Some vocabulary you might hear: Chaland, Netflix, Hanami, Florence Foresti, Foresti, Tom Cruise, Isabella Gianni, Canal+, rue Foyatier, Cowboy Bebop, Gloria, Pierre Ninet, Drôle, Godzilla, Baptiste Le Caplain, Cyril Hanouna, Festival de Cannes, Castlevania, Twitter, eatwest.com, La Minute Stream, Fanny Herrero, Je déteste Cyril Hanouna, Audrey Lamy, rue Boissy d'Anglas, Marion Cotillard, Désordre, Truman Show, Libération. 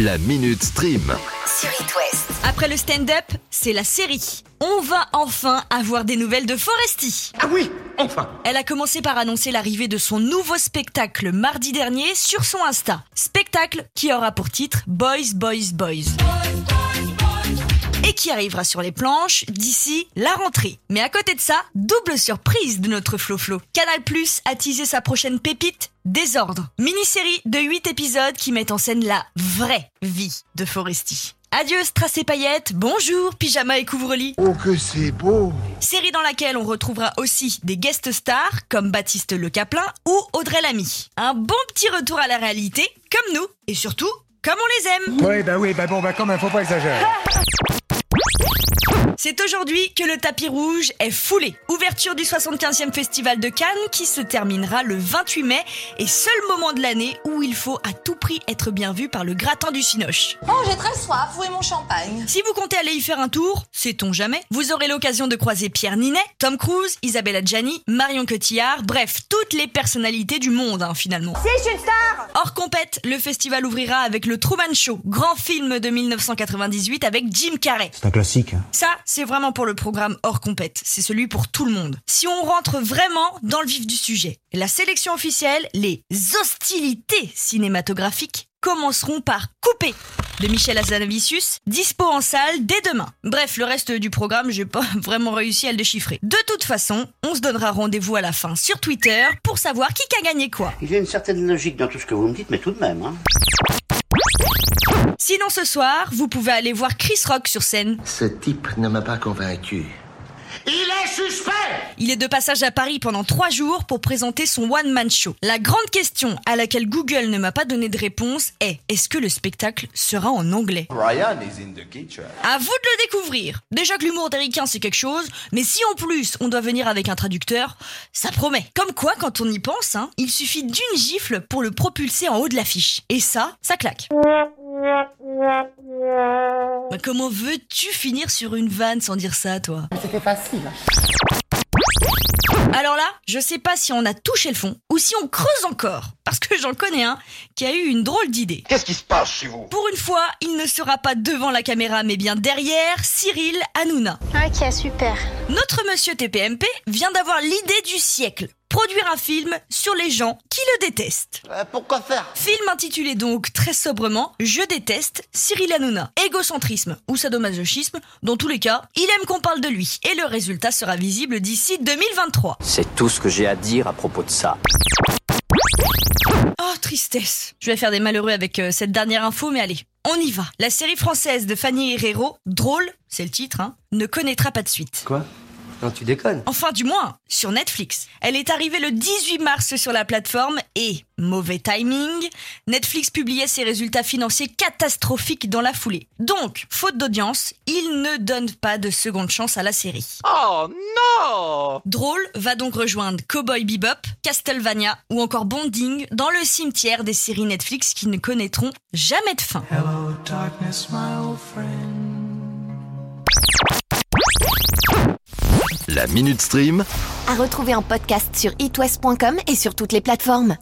La Minute Stream. Sur eatwest. Après le stand-up, c'est la série. On va enfin avoir des nouvelles de Foresti. Ah oui, enfin. Elle a commencé par annoncer l'arrivée de son nouveau spectacle mardi dernier sur son Insta. Spectacle qui aura pour titre Boys Boys Boys. Et qui arrivera sur les planches d'ici la rentrée. Mais à côté de ça, double surprise de notre Flo-Flo. Canal+ a teasé sa prochaine pépite, Désordre. Mini-série de 8 épisodes qui met en scène la vraie vie de Foresti. Adieu strass et paillettes, bonjour pyjama et couvre-lit. Oh que c'est beau. Série dans laquelle on retrouvera aussi des guest stars comme Baptiste Le Caplain ou Audrey Lamy. Un bon petit retour à la réalité, comme nous, et surtout, comme on les aime. Oui, quand même, faut pas exagérer. C'est aujourd'hui que le tapis rouge est foulé. Ouverture du 75e Festival de Cannes qui se terminera le 28 mai et seul moment de l'année où il faut à tout prix être bien vu par le gratin du Cinoche. Oh, j'ai très soif, où est mon champagne ? Si vous comptez aller y faire un tour, sait-on jamais, vous aurez l'occasion de croiser Pierre Ninet, Tom Cruise, Isabella Gianni, Marion Cotillard, bref, toutes les personnalités du monde finalement. Si, je suis une star ! Hors compète, le festival ouvrira avec le Truman Show, grand film de 1998 avec Jim Carrey. C'est un classique. Ça, c'est vraiment pour le programme hors compète, c'est celui pour tout le monde. Si on rentre vraiment dans le vif du sujet, la sélection officielle, les hostilités cinématographiques commenceront par Couper de Michel Hazanavicius, dispo en salle dès demain. Bref, le reste du programme, j'ai pas vraiment réussi à le déchiffrer. De toute façon, on se donnera rendez-vous à la fin sur Twitter pour savoir qui a gagné quoi. Il y a une certaine logique dans tout ce que vous me dites, mais tout de même, hein. Sinon ce soir, vous pouvez aller voir Chris Rock sur scène. Ce type ne m'a pas convaincu. Il est suspect ! Il est de passage à Paris pendant 3 jours pour présenter son one-man show. La grande question à laquelle Google ne m'a pas donné de réponse est : est-ce que le spectacle sera en anglais ? Brian is in the kitchen. À vous de le découvrir. Déjà que l'humour américain c'est quelque chose, mais si en plus on doit venir avec un traducteur, ça promet. Comme quoi, quand on y pense, il suffit d'une gifle pour le propulser en haut de l'affiche. Et ça claque. Bah comment veux-tu finir sur une vanne sans dire ça, toi ? C'était facile. Alors là, je sais pas si on a touché le fond ou si on creuse encore, parce que j'en connais un qui a eu une drôle d'idée. Qu'est-ce qui se passe chez vous ? Pour une fois, il ne sera pas devant la caméra, mais bien derrière Cyril Hanouna. Ok, super. Notre monsieur TPMP vient d'avoir l'idée du siècle. Produire un film sur les gens qui le détestent. Pourquoi faire ? Film intitulé donc très sobrement « Je déteste Cyril Hanouna ». Égocentrisme ou sadomasochisme, dans tous les cas, il aime qu'on parle de lui. Et le résultat sera visible d'ici 2023. C'est tout ce que j'ai à dire à propos de ça. Oh, tristesse. Je vais faire des malheureux avec cette dernière info, mais allez, on y va. La série française de Fanny Herrero, Drôle, c'est le titre, ne connaîtra pas de suite. Quoi ? Non, tu déconnes. Enfin, du moins, sur Netflix. Elle est arrivée le 18 mars sur la plateforme et, mauvais timing, Netflix publiait ses résultats financiers catastrophiques dans la foulée. Donc, faute d'audience, ils ne donnent pas de seconde chance à la série. Oh non ! Drôle va donc rejoindre Cowboy Bebop, Castlevania ou encore Bonding dans le cimetière des séries Netflix qui ne connaîtront jamais de fin. Hello, darkness, my old friend. La Minute Stream. À retrouver en podcast sur eatwest.com et sur toutes les plateformes.